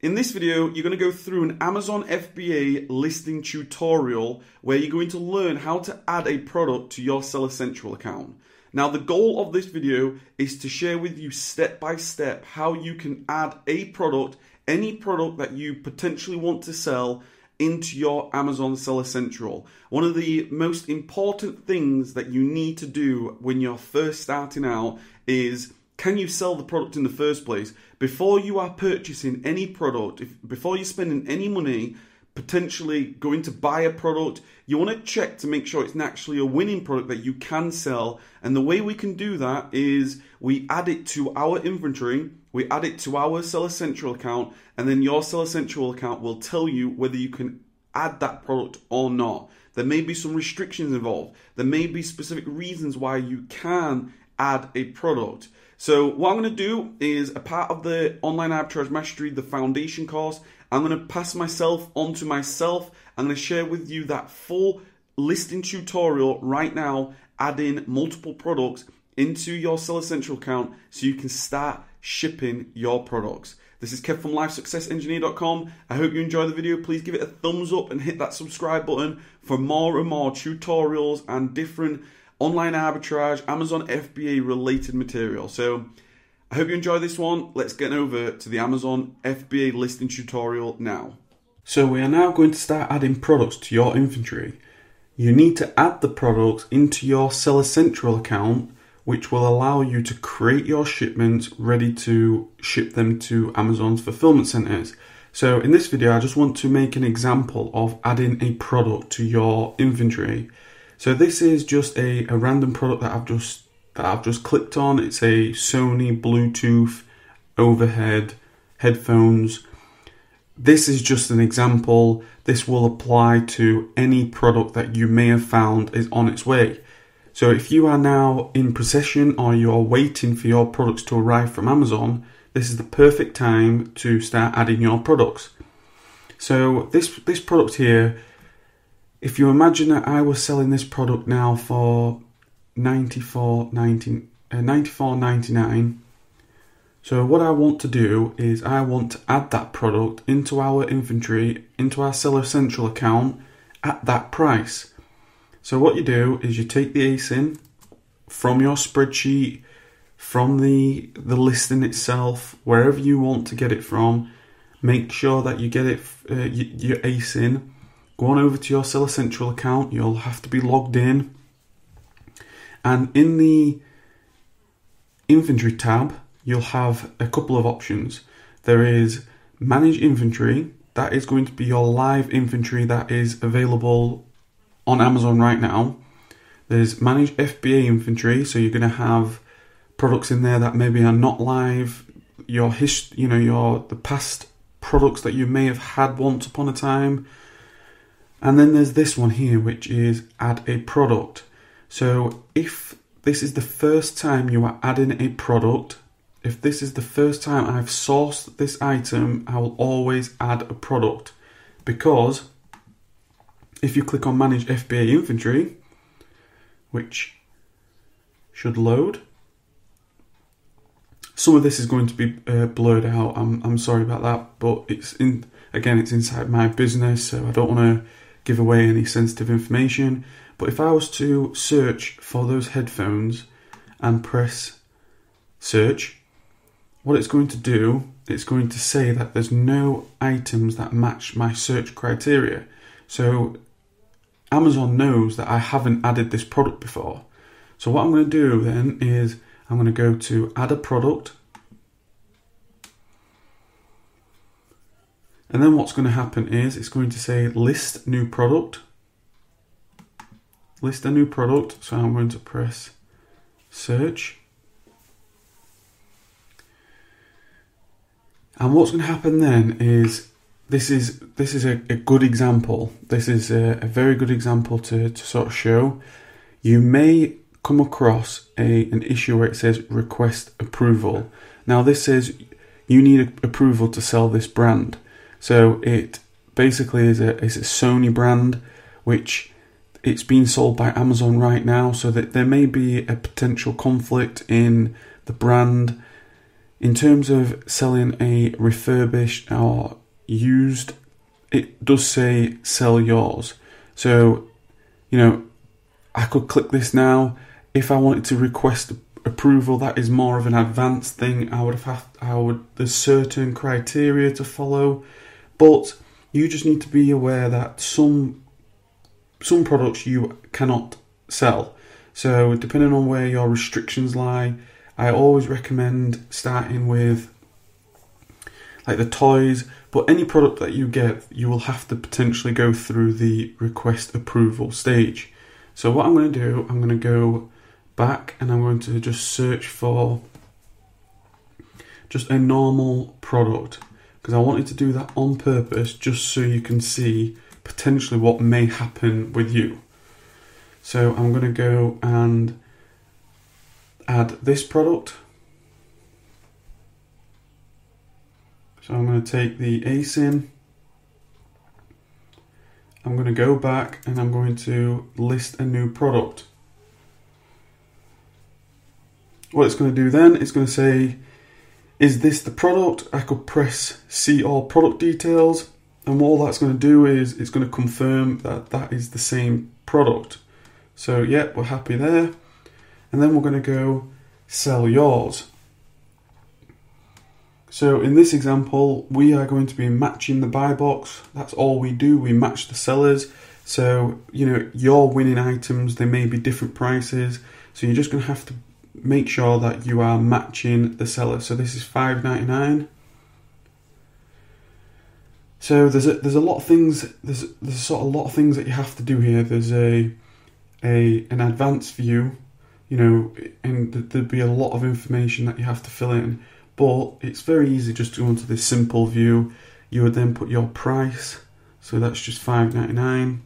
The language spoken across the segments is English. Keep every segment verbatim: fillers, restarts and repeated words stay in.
In this video, you're going to go through an Amazon F B A listing tutorial where you're going to learn how to add a product to your Seller Central account. Now, the goal of this video is to share with you step by step how you can add a product, any product that you potentially want to sell, into your Amazon Seller Central. One of the most important things that you need to do when you're first starting out is, can you sell the product in the first place? Before you are purchasing any product, if, before you're spending any money, potentially going to buy a product, you want to check to make sure it's actually a winning product that you can sell. And the way we can do that is we add it to our inventory, we add it to our Seller Central account, and then your Seller Central account will tell you whether you can add that product or not. There may be some restrictions involved. There may be specific reasons why you can add a product. So what I'm going to do is, a part of the Online Arbitrage Mastery, the foundation course, I'm going to pass myself onto myself. I'm going to share with you that full listing tutorial right now, adding multiple products into your Seller Central account so you can start shipping your products. This is Kev from Life Success Engineer dot com. I hope you enjoy the video. Please give it a thumbs up and hit that subscribe button for more and more tutorials and different online arbitrage, Amazon F B A related material. So I hope you enjoy this one. Let's get over to the Amazon F B A listing tutorial now. So we are now going to start adding products to your inventory. You need to add the products into your Seller Central account, which will allow you to create your shipments ready to ship them to Amazon's fulfillment centers. So in this video, I just want to make an example of adding a product to your inventory. So this is just a, a random product that I've just that I've just clicked on. It's a Sony Bluetooth overhead headphones. This is just an example. This will apply to any product that you may have found is on its way. So if you are now in possession or you're waiting for your products to arrive from Amazon, this is the perfect time to start adding your products. So this this product here, if you imagine that I was selling this product now for ninety-four ninety-nine, so what I want to do is I want to add that product into our inventory, into our Seller Central account at that price. So what you do is you take the A S I N from your spreadsheet, from the, the listing itself, wherever you want to get it from. Make sure that you get it, uh, your A S I N. Go on over to your Seller Central account. You'll have to be logged in. And in the inventory tab, you'll have a couple of options. There is manage inventory. That is going to be your live inventory that is available on Amazon right now. There's manage F B A inventory. So you're going to have products in there that maybe are not live. Your hist, you know, your the past products that you may have had once upon a time. And then there's this one here, which is add a product. So if this is the first time you are adding a product, if this is the first time I've sourced this item, I will always add a product, because if you click on manage F B A inventory, which should load, some of this is going to be uh, blurred out. I'm, I'm sorry about that, but it's in, again, it's inside my business, so I don't want to give away any sensitive information. But if I was to search for those headphones and press search, what it's going to do, it's going to say that there's no items that match my search criteria. So Amazon knows that I haven't added this product before. So what I'm going to do then is I'm going to go to add a product. And then what's going to happen is it's going to say list new product. List a new product. So I'm going to press search. And what's going to happen then is this is this is a, a good example. This is a, a very good example to, to sort of show. You may come across a an issue where it says request approval. Now this says you need approval to sell this brand. So it basically is a, it's a Sony brand, which it's being sold by Amazon right now, so that there may be a potential conflict in the brand. In terms of selling a refurbished or used, it does say sell yours. So, you know, I could click this now. If I wanted to request approval, that is more of an advanced thing. I would have, have I would there's certain criteria to follow, but you just need to be aware that some some products you cannot sell. So depending on where your restrictions lie, I always recommend starting with like the toys, but any product that you get, you will have to potentially go through the request approval stage. So what I'm going to do, I'm going to go back and I'm going to just search for just a normal product, because I wanted to do that on purpose just so you can see potentially what may happen with you. So I'm going to go and add this product. So I'm going to take the A S I N. I'm going to go back and I'm going to list a new product. What it's going to do then, it's going to say, is this the product? I could press see all product details. And all that's going to do is it's going to confirm that that is the same product. So yeah, we're happy there. And then we're going to go sell yours. So in this example, we are going to be matching the buy box. That's all we do. We match the sellers. So, you know, your winning items, they may be different prices. So you're just going to have to make sure that you are matching the seller. So this is five ninety-nine. So there's a, there's a lot of things, there's there's sort of a lot of things that you have to do here. There's a a an advanced view, you know, and there'd be a lot of information that you have to fill in. But it's very easy just to go into this simple view. You would then put your price, so that's just five ninety-nine.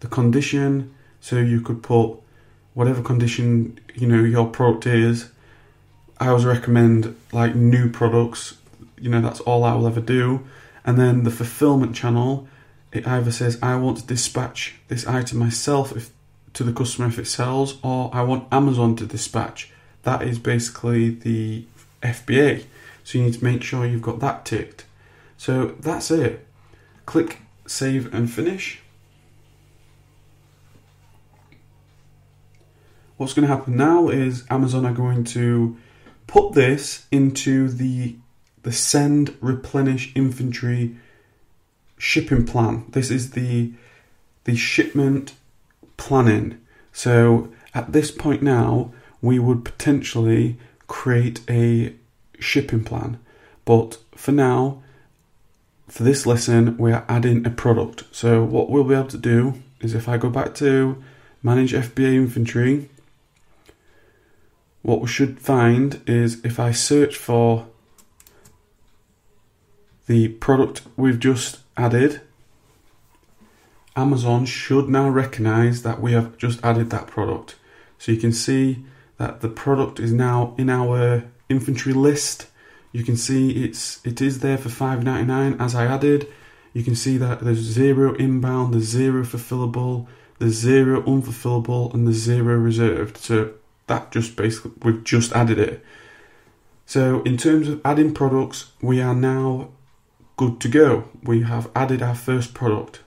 The condition, so you could put whatever condition, you know, your product is. I always recommend like new products, you know, that's all I will ever do. And then the fulfillment channel, it either says I want to dispatch this item myself if, to the customer if it sells, or I want Amazon to dispatch. That is basically the F B A. So you need to make sure you've got that ticked. So that's it. Click save and finish. What's going to happen now is Amazon are going to put this into the the send replenish inventory shipping plan. This is the the shipment planning. So at this point now, we would potentially create a shipping plan, but for now, for this lesson, we are adding a product. So what we'll be able to do is if I go back to manage F B A inventory, what we should find is if I search for the product we've just added, Amazon should now recognize that we have just added that product. So you can see that the product is now in our inventory list. You can see it's it is there for five ninety-nine as I added. You can see that there's zero inbound, there's zero fulfillable, there's zero unfulfillable, and there's zero reserved. So that just basically, we've just added it. So in terms of adding products, we are now good to go. We have added our first product.